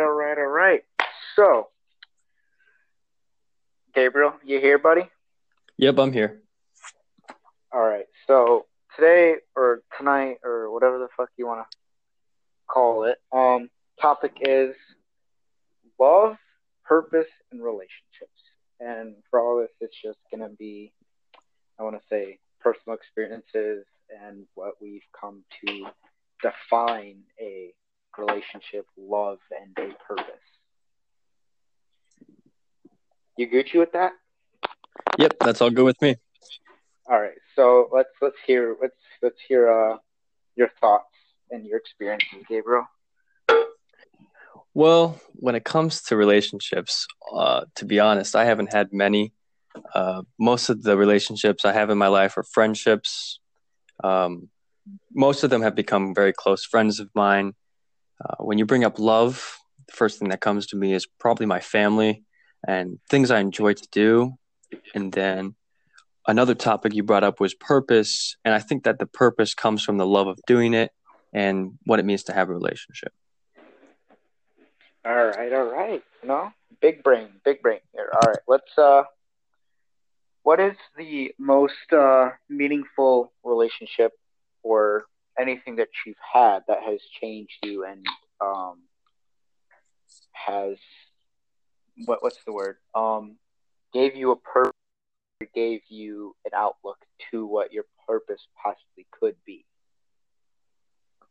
All right. So, Gabriel, you here, buddy? Yep, I'm here. All right. So today or tonight or whatever the fuck you want to call it, topic is love, purpose, and relationships. And for all this, it's just going to be, I want to say, personal experiences and what we've come to define a relationship, love, and a purpose. You Gucci with that? Yep, that's all good with me. All right, so let's hear your thoughts and your experiences, Gabriel. Well, when it comes to relationships, to be honest, I haven't had many. Most of the relationships I have in my life are friendships. Most of them have become very close friends of mine. When you bring up love, the first thing that comes to me is probably my family and things I enjoy to do. And then another topic you brought up was purpose. And I think that the purpose comes from the love of doing it and what it means to have a relationship. All right. No, big brain here. All right, let's. What is the most meaningful relationship or anything that you've had that has changed you and has what's the word? Gave you a purpose, gave you an outlook to what your purpose possibly could be.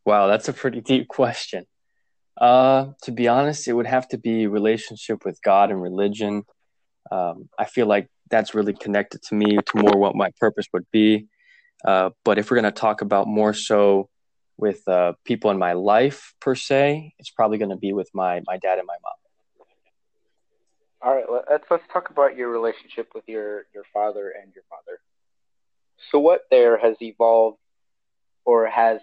Wow, that's a pretty deep question. To be honest, it would have to be relationship with God and religion. I feel like that's really connected to me to more what my purpose would be. But if we're going to talk about more so with people in my life per se, it's probably going to be with my dad and my mom. All right, let's talk about your relationship with your father and your mother. So what there has evolved or has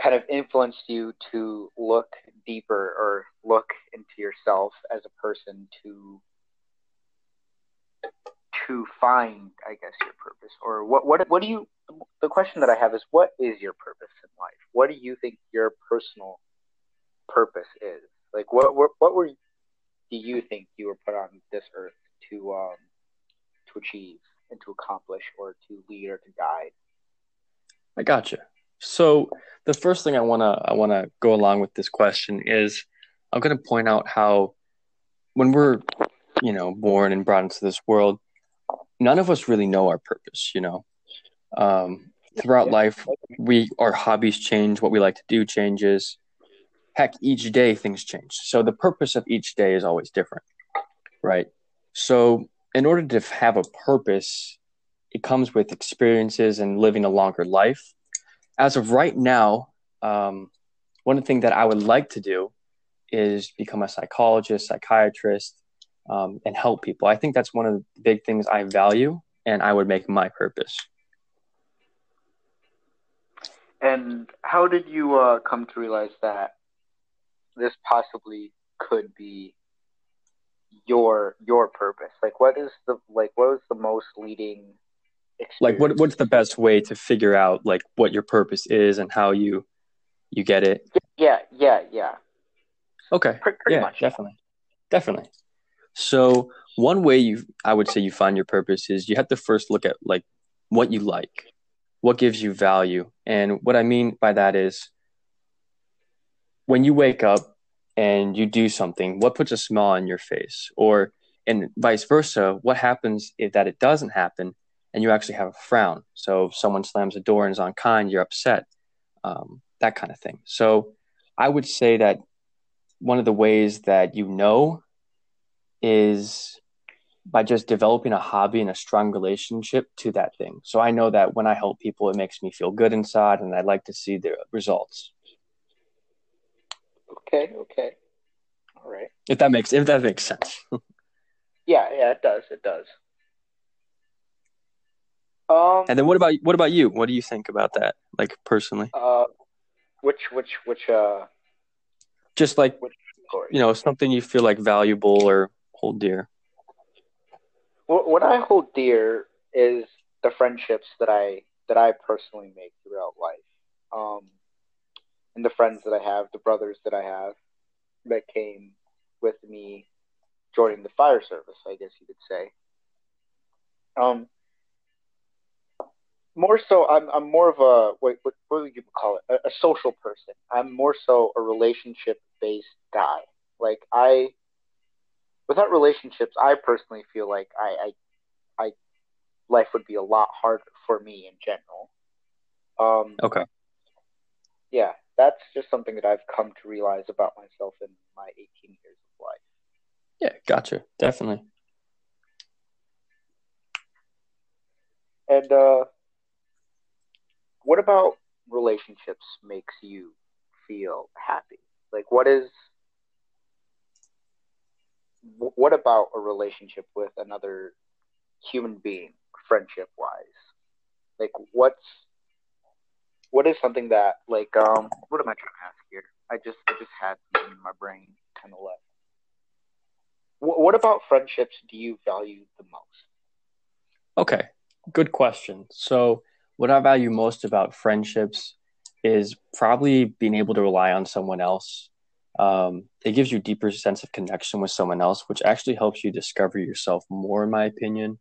kind of influenced you to look deeper or look into yourself as a person to find, I guess, your purpose? Or what do you, the question that I have is, what is your purpose in life? What do you think your personal purpose is? Like do you think you were put on this earth to achieve and to accomplish or to lead or to guide? I gotcha. So the first thing I wanna go along with this question is I'm gonna point out how when we're born and brought into this world, none of us really know our purpose. Throughout life, our hobbies change, what we like to do changes. Heck, each day things change. So the purpose of each day is always different, right? So in order to have a purpose, it comes with experiences and living a longer life. As of right now, one thing that I would like to do is become a psychologist, psychiatrist, and help people. I think that's one of the big things I value and I would make my purpose. And how did you come to realize that this possibly could be your purpose? Like, what was the most leading experience? Like, what's the best way to figure out like what your purpose is and how you get it? Yeah. Okay. Pretty much. Definitely. So one way I would say you find your purpose is you have to first look at like what you like, what gives you value. And what I mean by that is when you wake up and you do something, what puts a smile on your face? Or, and vice versa, what happens if that it doesn't happen and you actually have a frown? So if someone slams a door and is unkind, you're upset, that kind of thing. So I would say that one of the ways that is by just developing a hobby and a strong relationship to that thing. So I know that when I help people, it makes me feel good inside and I'd like to see the results. Okay. All right. If that makes sense. Yeah, it does. And then what about you? What do you think about that? Like personally? Just like, something you feel like valuable or hold dear? What I hold dear is the friendships that I personally make throughout life. and the friends that I have, the brothers that I have that came with me joining the fire service, I guess you could say. More so, I'm more of a, what would you call it? A social person. I'm more so a relationship-based guy. Like, without relationships, I personally feel like life would be a lot harder for me in general. Okay. Yeah, that's just something that I've come to realize about myself in my 18 years of life. Yeah, gotcha. Definitely. And what about relationships makes you feel happy? Like, what about a relationship with another human being, friendship-wise? Like, what is something that, like, what am I trying to ask here? I just had something in my brain kind of left. What about friendships do you value the most? Okay. Good question. So what I value most about friendships is probably being able to rely on someone else. It gives you a deeper sense of connection with someone else, which actually helps you discover yourself more, in my opinion.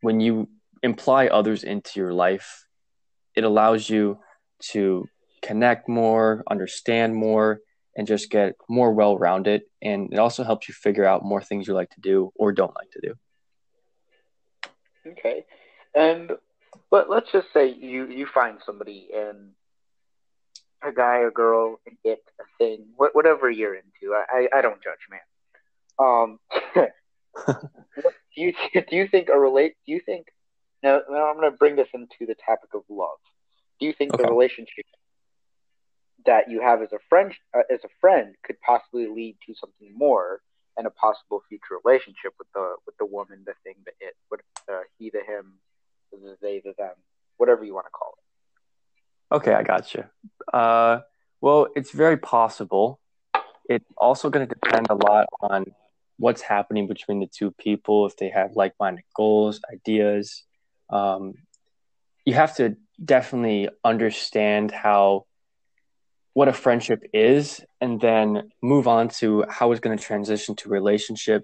When you imply others into your life, it allows you to connect more, understand more, and just get more well-rounded. And it also helps you figure out more things you like to do or don't like to do. Okay, and let's just say you find somebody, and a guy, a girl, a thing, whatever you're into. I don't judge, man. Do you think now I'm going to bring this into the topic of love. Do you think the relationship that you have as a friend could possibly lead to something more? And a possible future relationship with the woman, the thing, the it, what he, the him, the they, the them, whatever you want to call it. Okay, I got you. Well, it's very possible. It's also going to depend a lot on what's happening between the two people. If they have like-minded goals, ideas, you have to definitely understand what a friendship is, and then move on to how it's going to transition to a relationship.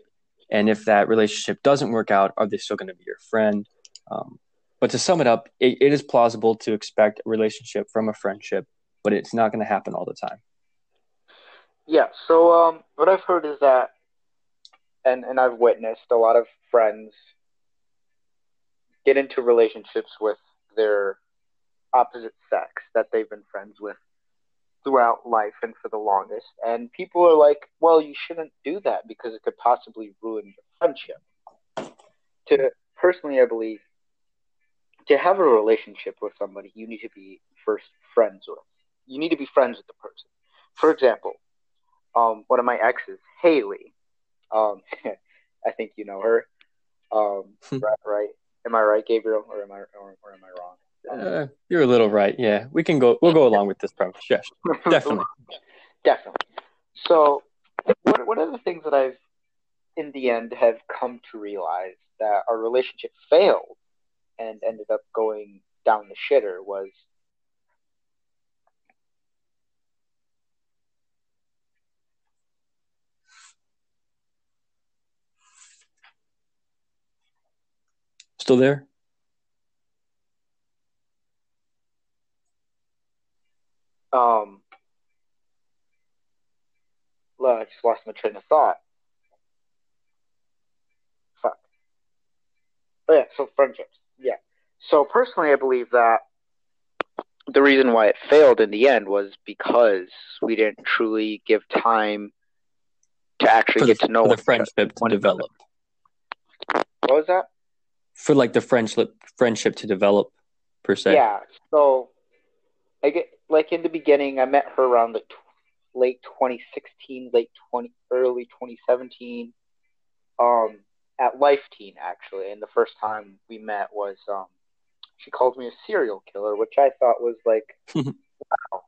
And if that relationship doesn't work out, are they still going to be your friend? But to sum it up, it is plausible to expect a relationship from a friendship, but it's not going to happen all the time. Yeah. So what I've heard is that, and I've witnessed a lot of friends get into relationships with their opposite sex that they've been friends with throughout life and for the longest, and people are like, well, you shouldn't do that because it could possibly ruin your friendship. Personally, I believe to have a relationship with somebody, you need to be first friends with. You need to be friends with the person. For example, one of my exes, Haley, I think you know her, right? Am I right, Gabriel, or am I wrong? You're a little right. Yeah, we'll go along with this premise. Yes, definitely. So what are the things that I've in the end have come to realize that our relationship failed and ended up going down the shitter was still there? I just lost my train of thought. Fuck. Oh yeah, so friendships. Yeah. So personally, I believe that the reason why it failed in the end was because we didn't truly give time to actually get to know the friendship to develop. What was that? For like the friendship to develop, per se. Yeah. So I get. Like in the beginning, I met her around the late 2016, early 2017, at Life Teen actually. And the first time we met was she called me a serial killer, which I thought was like, wow,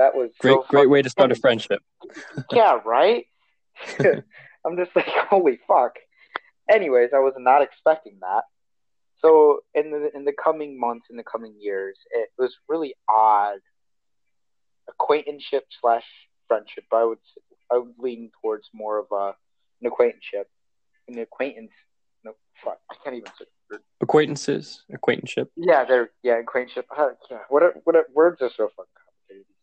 that was great way to start a friendship. Yeah, right. I'm just like, holy fuck. Anyways, I was not expecting that. So in the coming months, in the coming years, it was really odd acquaintanceship / friendship. I would lean towards more of an acquaintanceship. An acquaintance. No, fuck. I can't even say the word. Acquaintanceship. Yeah, acquaintanceship. Yeah. What words are so fucking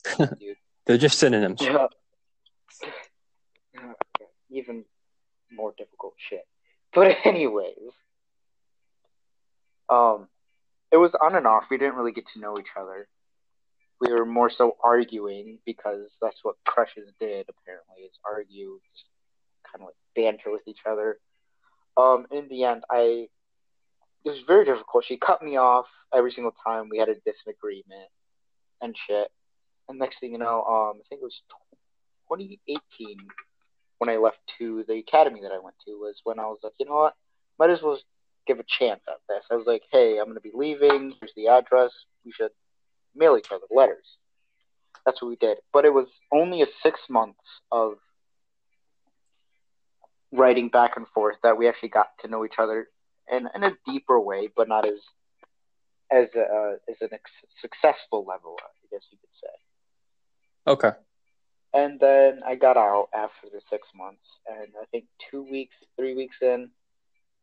complicated, dude? They're just synonyms. Yeah. Even more difficult shit. But anyways, it was on and off. We didn't really get to know each other. We were more so arguing because that's what crushes did, apparently, is argue, just kind of like banter with each other. In the end, it was very difficult. She cut me off every single time we had a disagreement and shit. And next thing you know, I think it was 2018 when I left to the academy that I went to, was when I was like, you know what, might as well give a chance at this. I was like, hey, I'm going to be leaving. Here's the address. We should mail each other letters. That's what we did. But it was only a 6 months of writing back and forth that we actually got to know each other in a deeper way, but not as a successful level, I guess you could say. Okay. And then I got out after the 6 months, and I think 3 weeks in,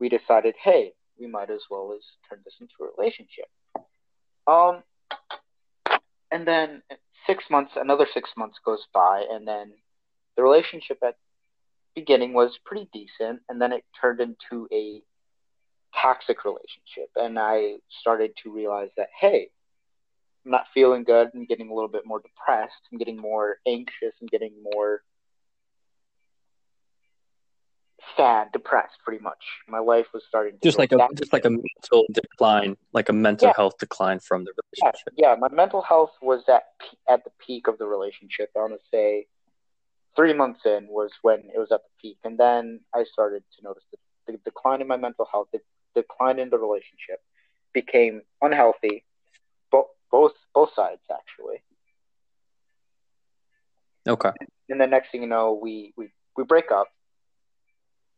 we decided, hey, we might as well as turn this into a relationship. And then another six months goes by, and then the relationship at the beginning was pretty decent, and then it turned into a toxic relationship, and I started to realize that, hey, I'm not feeling good. I'm getting a little bit more depressed. I'm getting more anxious. I'm getting more sad, depressed, pretty much. My life was starting to just like a mental decline, like a mental health decline from the relationship. Yeah, my mental health was at the peak of the relationship. I want to say 3 months in was when it was at the peak, and then I started to notice the decline in my mental health. The decline in the relationship became unhealthy. Both sides, actually. Okay. And the next thing you know, we break up.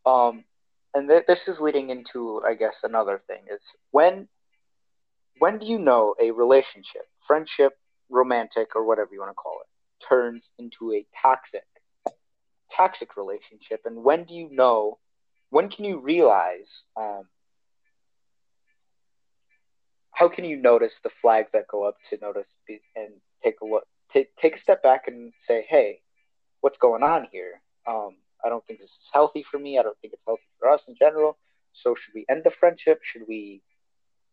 And this is leading into, I guess, another thing is when do you know a relationship, friendship, romantic, or whatever you want to call it, turns into a toxic relationship, and when can you realize? How can you notice the flags that go up to notice and take a look, take a step back and say, hey, what's going on here? I don't think this is healthy for me. I don't think it's healthy for us in general. So should we end the friendship? Should we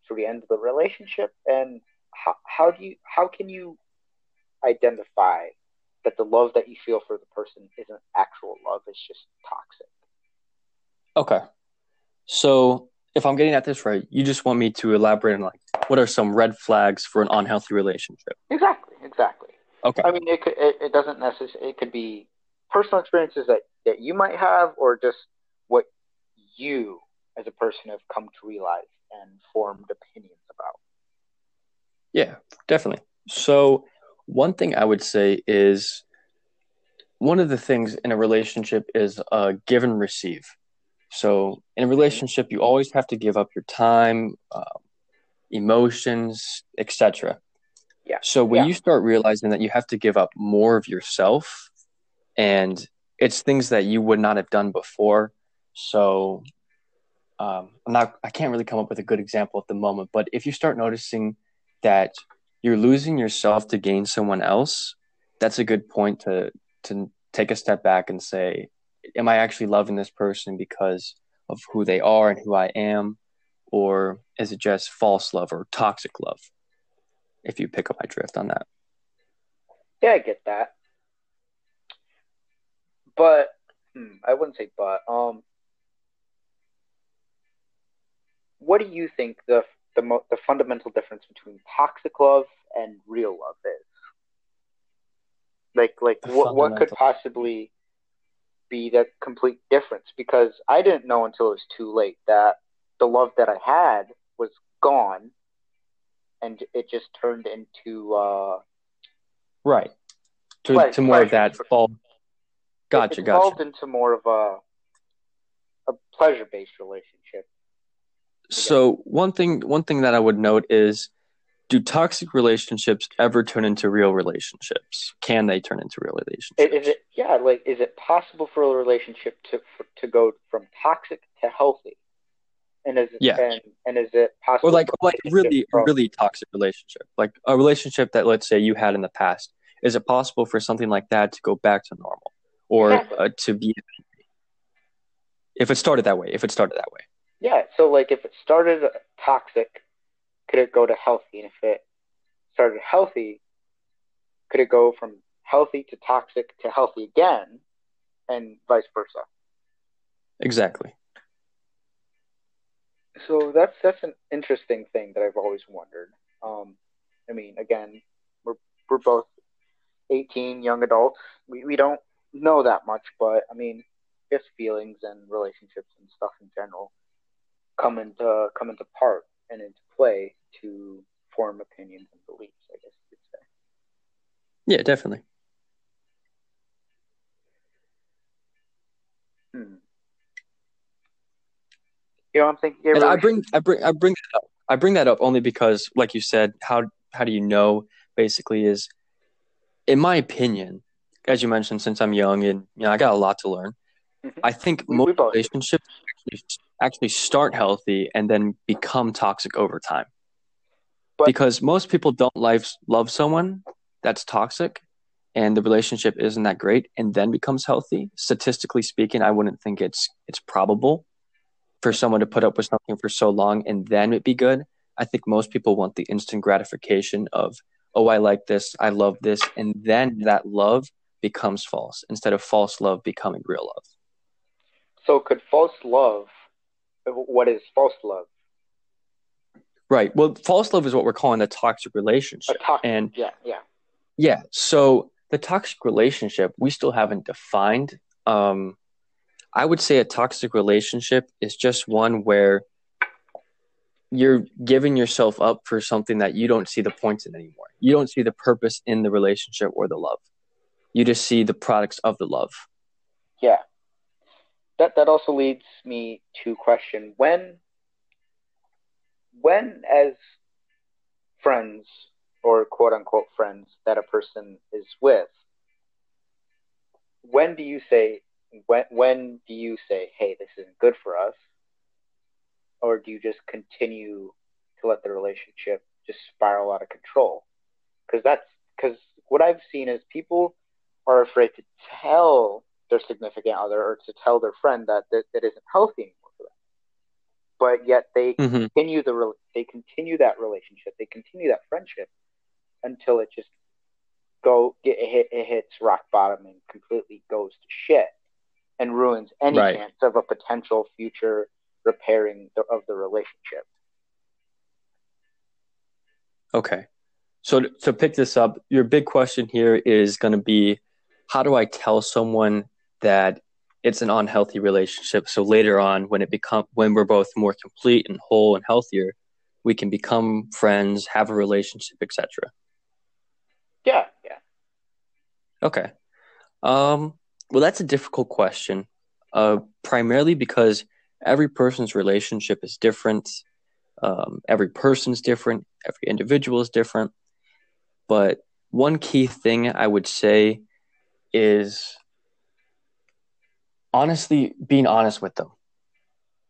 end the relationship? And how can you identify that the love that you feel for the person isn't actual love? It's just toxic. Okay. So if I'm getting at this right, you just want me to elaborate on, like, what are some red flags for an unhealthy relationship? Exactly. Okay. I mean, it doesn't necessarily. It could be personal experiences that you might have, or just what you as a person have come to realize and formed opinions about. Yeah, definitely. So one thing I would say is one of the things in a relationship is give and receive. So in a relationship, you always have to give up your time, emotions, etc. Yeah. So when you start realizing that you have to give up more of yourself, and it's things that you would not have done before. So I can't really come up with a good example at the moment, but if you start noticing that you're losing yourself to gain someone else, that's a good point to take a step back and say, am I actually loving this person because of who they are and who I am? Or is it just false love or toxic love? If you pick up my drift on that. Yeah, I get that. But, I wouldn't say but. What do you think the fundamental difference between toxic love and real love is? Like what could possibly be that complete difference, because I didn't know until it was too late that the love that I had was gone, and it just turned into to more of that. Gotcha. It evolved into more of a pleasure-based relationship. So one thing that I would note is Do toxic relationships ever turn into real relationships? Can they turn into real relationships? Is it possible for a relationship to go from toxic to healthy? And is it, and is it possible? Or like really, really toxic relationship, like a relationship that, let's say, you had in the past. Is it possible for something like that to go back to normal, or to be, if it started that way? Yeah. So like if it started toxic, could it go to healthy? And if it started healthy, could it go from healthy to toxic to healthy again, and vice versa? Exactly. So that's an interesting thing that I've always wondered. I mean, again, we're both 18, young adults. We don't know that much, but I mean, just feelings and relationships and stuff in general come into part and into play to form opinions and beliefs, I guess you could say. Yeah, definitely. You know, I'm thinking. And I bring that up only because, like you said, how do you know? Basically, is, in my opinion, as you mentioned, since I'm young and I got a lot to learn, I think most relationships actually start healthy and then become toxic over time. But, because most people don't love someone that's toxic, and the relationship isn't that great, and then becomes healthy. Statistically speaking, I wouldn't think it's probable for someone to put up with something for so long and then it be good. I think most people want the instant gratification of, oh, I like this, I love this, and then that love becomes false instead of false love becoming real love. So could false love, what is false love? Right. Well, false love is what we're calling a toxic relationship. Yeah. So the toxic relationship, we still haven't defined. I would say a toxic relationship is just one where you're giving yourself up for something that you don't see the point in anymore. You don't see the purpose in the relationship or the love. You just see the products of the love. Yeah. That also leads me to question, when as friends, or quote unquote friends, that a person is with, when do you say, hey, this isn't good for us? Or do you just continue to let the relationship just spiral out of control? Because what I've seen is people are afraid to tell their significant other or to tell their friend that isn't healthy anymore for them. But yet they continue that relationship, they continue that friendship until it just hits rock bottom and completely goes to shit. And ruins any chance of a potential future repairing of the relationship. Okay. So to pick this up, your big question here is going to be, how do I tell someone that it's an unhealthy relationship? So later on, when we're both more complete and whole and healthier, we can become friends, have a relationship, etc. Yeah. Yeah. Okay. Well, that's a difficult question, primarily because every person's relationship is different. Every person's different. Every individual is different. But one key thing I would say is honestly being honest with them.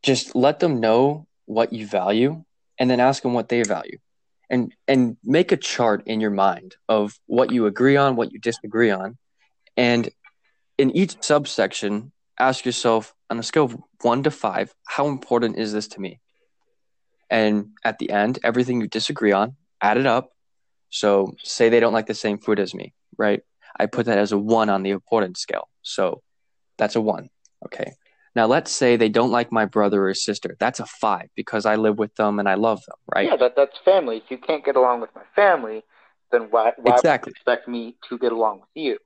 Just let them know what you value and then ask them what they value. And make a chart in your mind of what you agree on, what you disagree on, and in each subsection, ask yourself, on a scale of 1 to 5, how important is this to me? And at the end, everything you disagree on, add it up. So say they don't like the same food as me, right? I put that as a 1 on the importance scale. So that's a 1. Okay. Now let's say they don't like my brother or sister. That's a 5 because I live with them and I love them, right? Yeah, that's family. If you can't get along with my family, then why would you expect me to get along with you?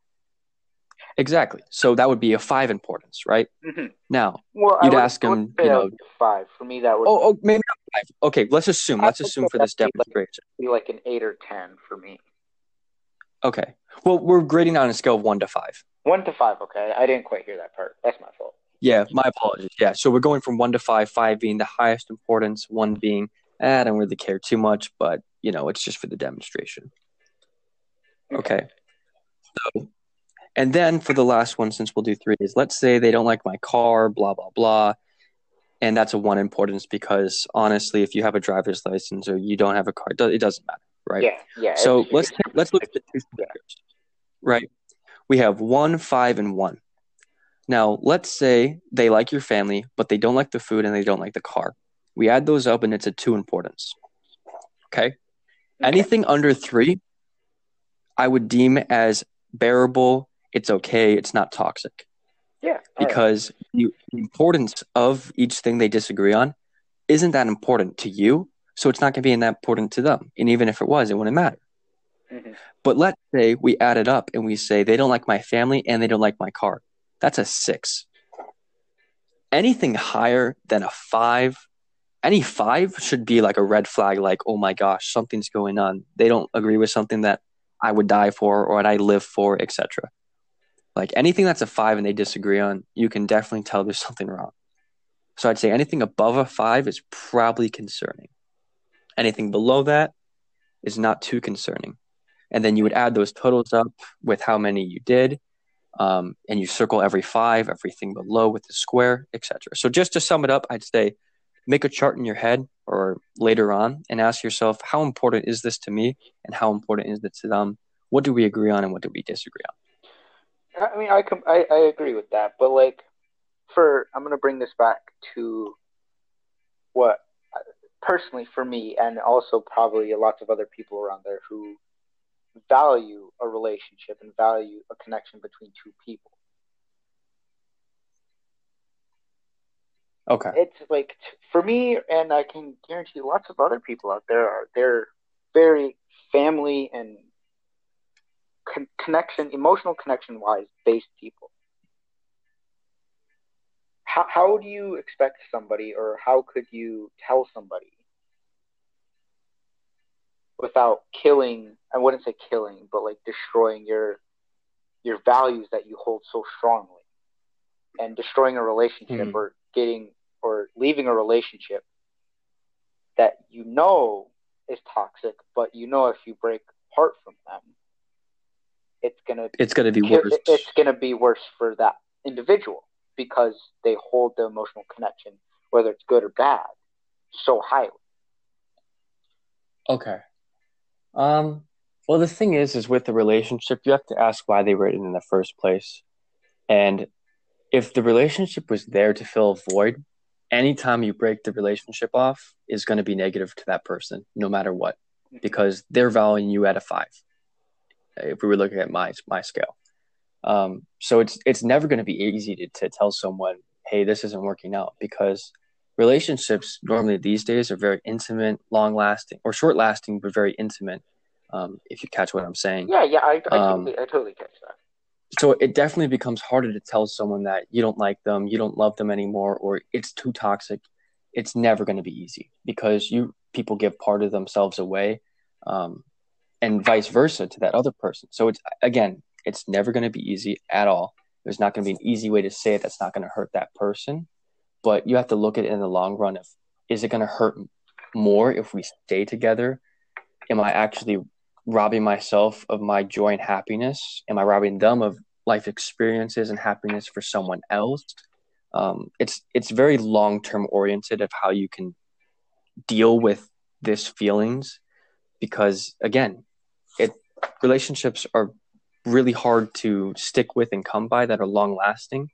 Exactly. So that would be a 5 importance, right? Mm-hmm. Now, you'd ask him, you know, 5 for me. That would. Oh, maybe not 5. Okay, let's assume. Let's assume for this demonstration, be like an 8 or 10 for me. Okay. Well, we're grading on a scale of 1 to 5. 1 to 5. Okay, I didn't quite hear that part. That's my fault. Yeah, my apologies. Yeah, so we're going from 1 to 5. 5 being the highest importance, 1 being I don't really care too much, but, you know, it's just for the demonstration. Okay. So, and then for the last one, since we'll do 3 days, let's say they don't like my car, blah, blah, blah. And that's a one importance because, honestly, if you have a driver's license or you don't have a car, it doesn't matter, right? Yeah. So let's look at the two scenarios, right? We have 1, 5, and 1. Now, let's say they like your family, but they don't like the food and they don't like the car. We add those up, and it's a 2 importance. Okay? Anything under 3, I would deem as bearable. It's okay. It's not toxic. Yeah. Because the importance of each thing they disagree on isn't that important to you, so it's not going to be that important to them. And even if it was, it wouldn't matter. Mm-hmm. But let's say we add it up and we say they don't like my family and they don't like my car. That's a 6. Anything higher than a 5, any 5 should be like a red flag, like, oh my gosh, something's going on. They don't agree with something that I would die for or that I live for, etc. Like anything that's a 5 and they disagree on, you can definitely tell there's something wrong. So I'd say anything above a 5 is probably concerning. Anything below that is not too concerning. And then you would add those totals up with how many you did. And you circle every 5, everything below with the square, etc. So just to sum it up, I'd say make a chart in your head or later on and ask yourself, how important is this to me and how important is this to them? What do we agree on and what do we disagree on? I mean, I agree with that. But like I'm going to bring this back to what personally for me and also probably lots of other people around there who value a relationship and value a connection between two people. Okay. It's like, for me, and I can guarantee lots of other people out there they're very family and connection, emotional connection-wise based people. How do you expect somebody, or how could you tell somebody without killing, I wouldn't say killing, but like destroying your values that you hold so strongly, and destroying a relationship or getting or leaving a relationship that you know is toxic, but you know if you break apart from them, it's gonna be worse. It's gonna be worse for that individual because they hold the emotional connection, whether it's good or bad, so highly. Okay. Well, the thing is with the relationship, you have to ask why they were in the first place. And if the relationship was there to fill a void, anytime you break the relationship off is going to be negative to that person, no matter what, because they're valuing you at a 5. If we were looking at my scale. So it's never going to be easy to tell someone, hey, this isn't working out, because relationships normally these days are very intimate, long-lasting, or short-lasting, but very intimate, if you catch what I'm saying. Yeah, I totally catch that. So it definitely becomes harder to tell someone that you don't like them, you don't love them anymore, or it's too toxic. It's never going to be easy because people give part of themselves away, and vice versa to that other person. So it's never going to be easy at all. There's not going to be an easy way to say it that's not going to hurt that person. But you have to look at it in the long run of, is it going to hurt more if we stay together? Am I actually robbing myself of my joy and happiness? Am I robbing them of life experiences and happiness for someone else? It's very long-term oriented of how you can deal with these feelings because, again, relationships are really hard to stick with and come by that are long-lasting.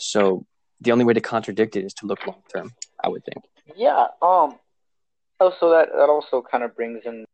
So the only way to contradict it is to look long term, I would think. Yeah. Also, that also kind of brings in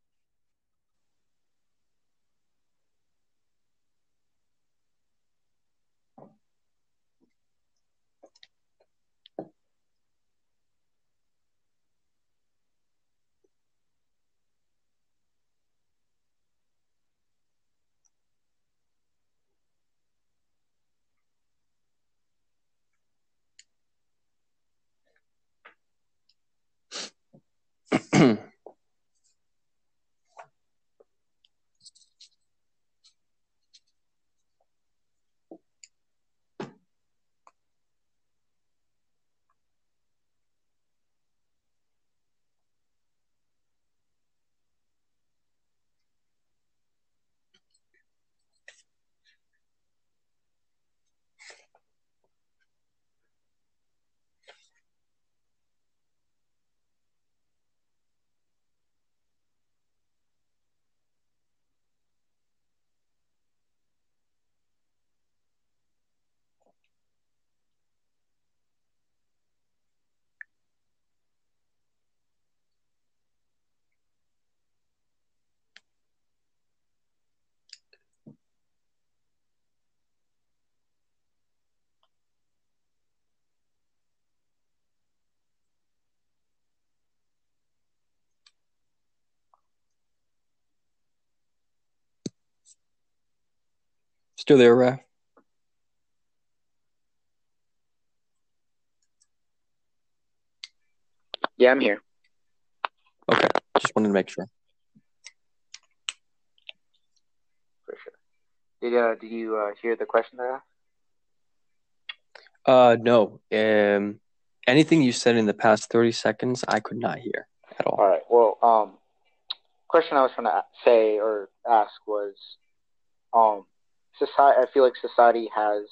Still there, Raph? Yeah, I'm here. Okay, just wanted to make sure. For sure. Did you hear the question there? No. Anything you said in the past 30 seconds, I could not hear at all. All right. Well, question I was trying to say or ask was, society. I feel like society has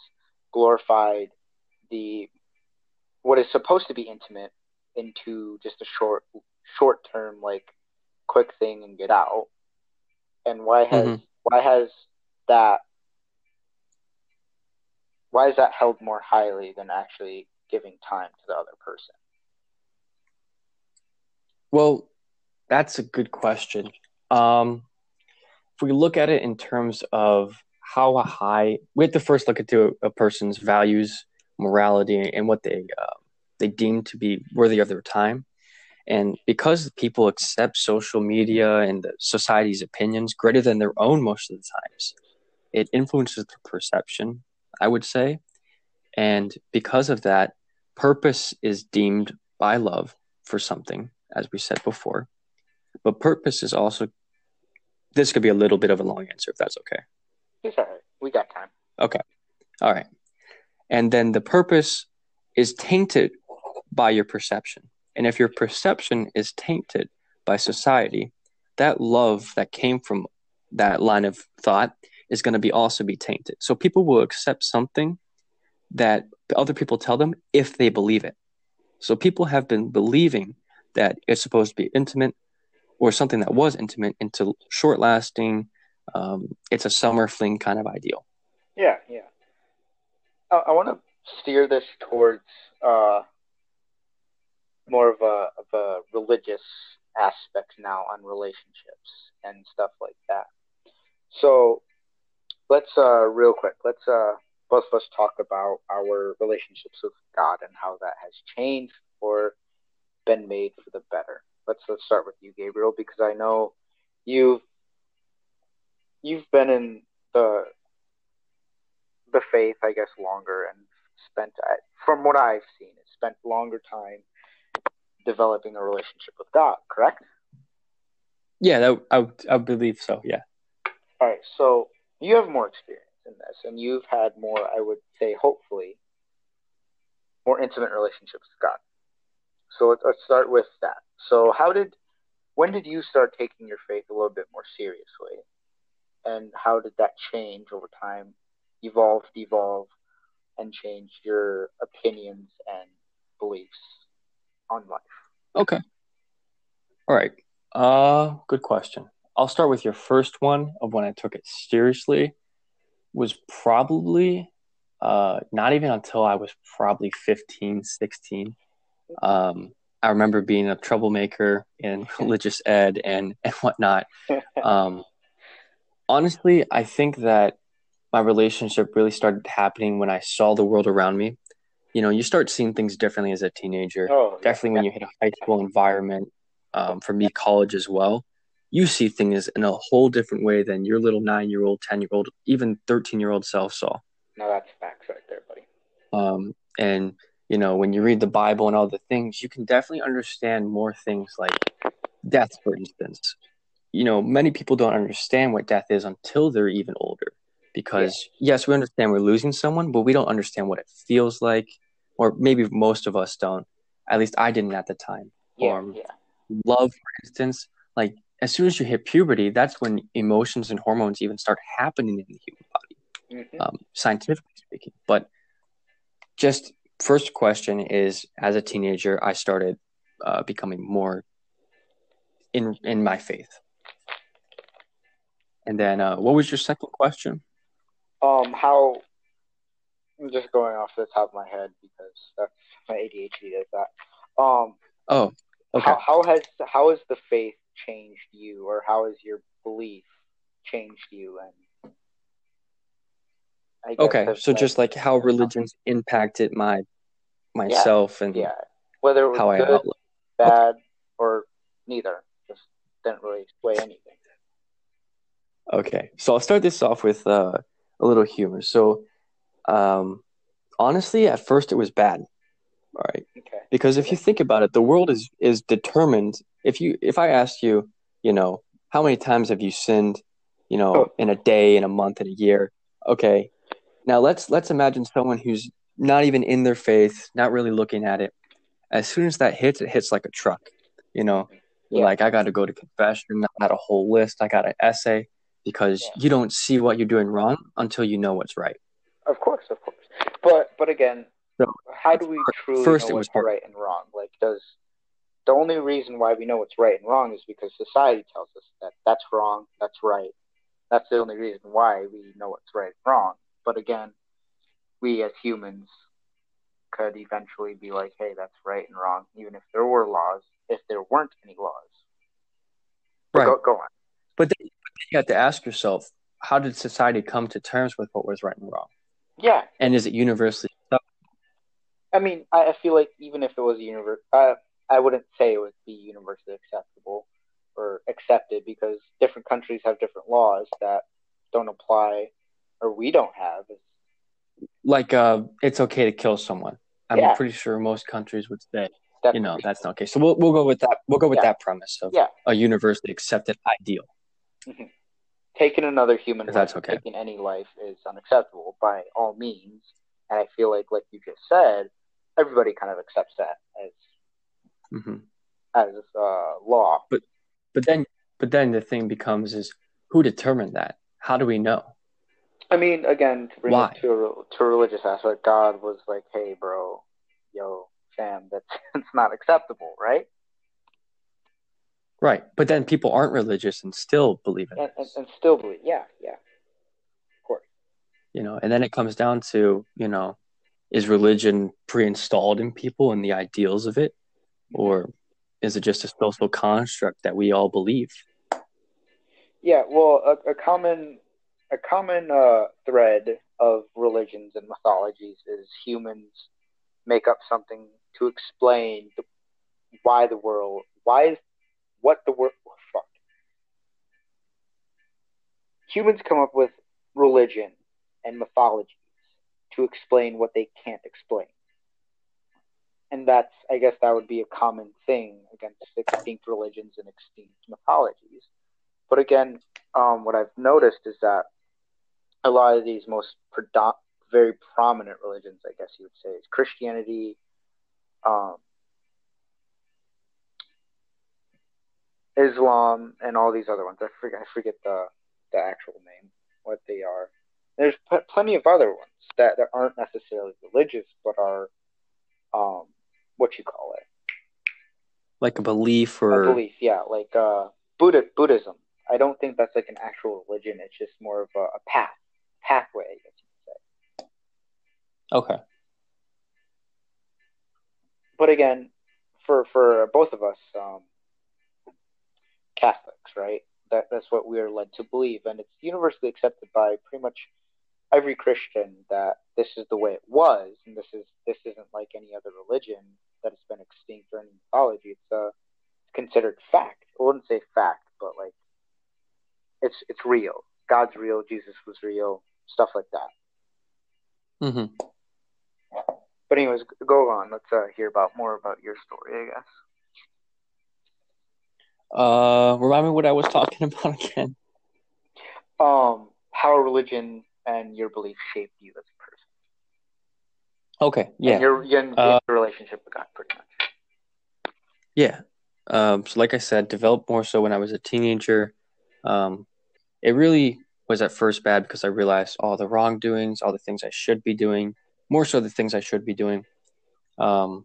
glorified what is supposed to be intimate into just a short term, like quick thing and get out. And why is that held more highly than actually giving time to the other person? Well, that's a good question. If we look at it in terms of how high, we have to first look into a person's values, morality, and what they deem to be worthy of their time. And because people accept social media and the society's opinions greater than their own most of the times, it influences their perception, I would say. And because of that, purpose is deemed by love for something, as we said before. But purpose is also, this could be a little bit of a long answer, if that's okay. It's all right. We got time. Okay. All right. And then the purpose is tainted by your perception. And if your perception is tainted by society, that love that came from that line of thought is going to be also be tainted. So people will accept something that other people tell them if they believe it. So people have been believing that it's supposed to be intimate or something that was intimate into short-lasting, it's a summer fling kind of ideal. Yeah, yeah. I want to steer this towards more of a religious aspect now on relationships and stuff like that. So let's real quick, let's both of us talk about our relationships with God and how that has changed or been made for the better. Let's start with you, Gabriel, because I know you've been in the faith, I guess, longer and spent, from what I've seen, spent longer time developing a relationship with God, correct? Yeah, I believe so, yeah. All right, so you have more experience in this, and you've had more, I would say, hopefully, more intimate relationships with God. So let's start with that. So when did you start taking your faith a little bit more seriously? And how did that change over time, evolve, and change your opinions and beliefs on life? Okay. All right. Good question. I'll start with your first one of when I took it seriously was probably not even until I was probably 15, 16. I remember being a troublemaker in religious ed and whatnot. Honestly, I think that my relationship really started happening when I saw the world around me. You know, you start seeing things differently as a teenager. Definitely when you hit a high school environment, for me, college as well, you see things in a whole different way than your little 9-year-old, 10-year-old, even 13-year-old self saw. No, that's facts right there, buddy. And, you know, when you read the Bible and all the things, you can definitely understand more things like death, for instance. You know, many people don't understand what death is until they're even older because, yes, we understand we're losing someone, but we don't understand what it feels like, or maybe most of us don't. At least I didn't at the time. Love, for instance, like as soon as you hit puberty, that's when emotions and hormones even start happening in the human body, scientifically speaking. But just first question is, as a teenager, I started becoming more in my faith. And then, what was your second question? How? I'm just going off the top of my head because that's my ADHD does that. Oh. Okay. How has the faith changed you, or how has your belief changed you? And I guess so just like how religion's impacted myself and whether it was how good, I outlook, bad, or neither, just didn't really sway anything. Okay, so I'll start this off with a little humor. So honestly, at first it was bad. All right. Okay. Because if you think about it, the world is determined. If I asked you, you know, how many times have you sinned, you know, in a day, in a month, in a year? Okay. Now let's imagine someone who's not even in their faith, not really looking at it. As soon as that hits, it hits like a truck, you know, like I got to go to confession, not a whole list. I got an essay, because you don't see what you're doing wrong until you know what's right. Of course. But again, so, how do we truly know what's right and wrong? Like, the only reason why we know what's right and wrong is because society tells us that that's wrong, that's right. That's the only reason why we know what's right and wrong. But again, we as humans could eventually be like, hey, that's right and wrong, even if there were laws, if there weren't any laws. Right. Go on. But then you have to ask yourself, how did society come to terms with what was right and wrong? Yeah. And is it universally? I mean, I feel like even if it was I wouldn't say it would be universally acceptable or accepted, because different countries have different laws that don't apply or we don't have. Like, it's okay to kill someone. I'm pretty sure most countries would say, you know, that's not okay. So we'll go with that. We'll go with that premise of a universally accepted ideal. Mm-hmm. Taking another human life, that's okay. Taking any life is unacceptable by all means. And I feel like you just said, everybody kind of accepts that as law. But then the thing becomes is, who determined that? How do we know? I mean, again, to bring it to a religious aspect, God was like, hey, bro, yo, fam, that's not acceptable, right? Right. But then people aren't religious and still believe in it. And still believe, yeah. Of course. You know, and then it comes down to, you know, is religion pre-installed in people and the ideals of it? Or is it just a social construct that we all believe? Yeah, well, a common thread of religions and mythologies is humans make up something to explain Humans come up with religion and mythologies to explain what they can't explain. And that's, I guess that would be a common thing against extinct religions and extinct mythologies. But again, what I've noticed is that a lot of these most very prominent religions, I guess you would say, is Christianity, Islam, and all these other ones. I forget the actual name, what they are. There's plenty of other ones that aren't necessarily religious, but are what you call it, like a belief, yeah, like Buddhism. I don't think that's like an actual religion. It's just more of a pathway, I guess you could say. Okay. But again, for both of us, Catholics, right? That's what we are led to believe, and it's universally accepted by pretty much every Christian that this is the way it was, and this isn't like any other religion that has been extinct or any mythology. It's considered fact. I wouldn't say fact, but like it's real. God's real. Jesus was real. Stuff like that. Mm-hmm. But anyways, go on. Let's hear more about your story, I guess. Remind me what I was talking about again. How religion and your belief shaped you as a person. Okay, yeah. And your relationship with God, pretty much. Yeah. So like I said, developed more so when I was a teenager. It really was at first bad because I realized all the wrongdoings, all the things I should be doing, more so the things I should be doing. And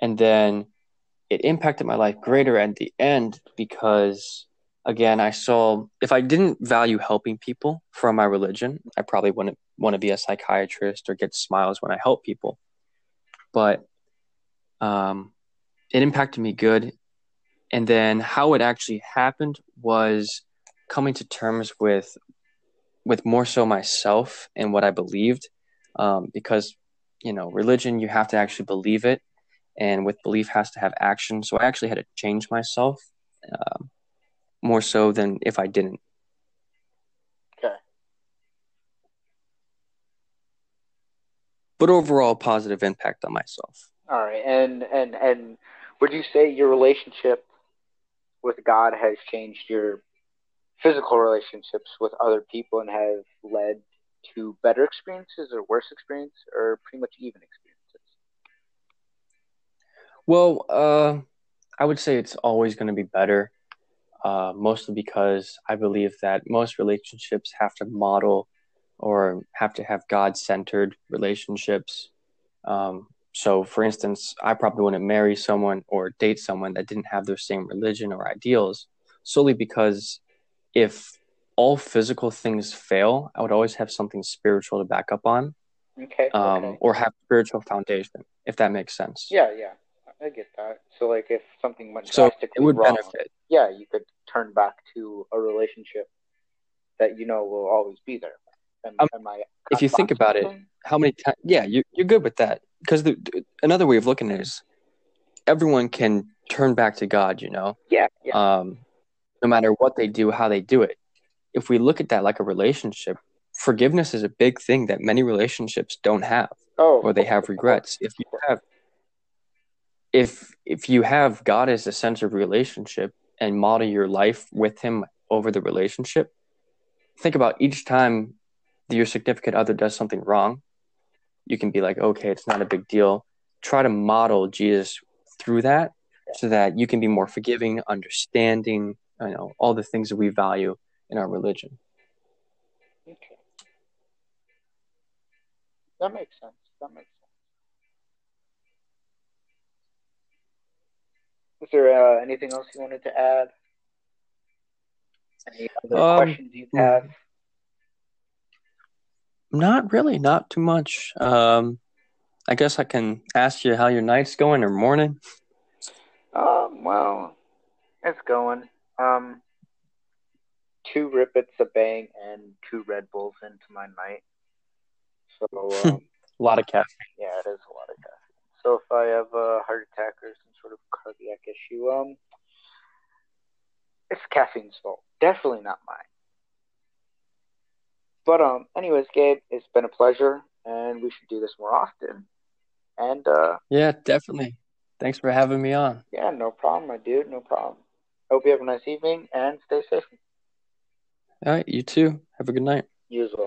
then it impacted my life greater at the end because, again, I saw if I didn't value helping people from my religion, I probably wouldn't want to be a psychiatrist or get smiles when I help people. But it impacted me good. And then how it actually happened was coming to terms with more so myself and what I believed, because, you know, religion, you have to actually believe it. And with belief has to have action. So I actually had to change myself more so than if I didn't. Okay. but overall positive impact on myself. All right. And would you say your relationship with God has changed your physical relationships with other people and have led to better experiences or worse experience or pretty much even experiences? Well, I would say it's always going to be better, mostly because I believe that most relationships have to model or have to have God-centered relationships. So, for instance, I probably wouldn't marry someone or date someone that didn't have their same religion or ideals, solely because if all physical things fail, I would always have something spiritual to back up on, or have spiritual foundation, if that makes sense. Yeah. I get that. So, like, if something went drastically wrong, benefit. Yeah, you could turn back to a relationship that you know will always be there. If you think about it, how many times? Yeah, you're good with that, because another way of looking at it is everyone can turn back to God. You know. Yeah. No matter what they do, how they do it. If we look at that like a relationship, forgiveness is a big thing that many relationships don't have, or they have regrets. If you have God as the center of relationship and model your life with him over the relationship, think about each time that your significant other does something wrong, you can be like, okay, it's not a big deal. Try to model Jesus through that so that you can be more forgiving, understanding, all the things that we value in our religion. Okay. That makes sense. Is there anything else you wanted to add? Any other questions you have? Not really, not too much. I guess I can ask you how your night's going or morning. Well, it's going. 2 Rippets, a bang, and 2 Red Bulls into my night. So a lot of caffeine. Yeah, it is a lot of caffeine. So if I have a heart attack or some sort of cardiac issue, it's caffeine's fault. Definitely not mine. But anyways, Gabe, it's been a pleasure, and we should do this more often. And yeah, definitely. Thanks for having me on. Yeah, no problem, my dude. No problem. Hope you have a nice evening and stay safe. All right, you too. Have a good night. You as well.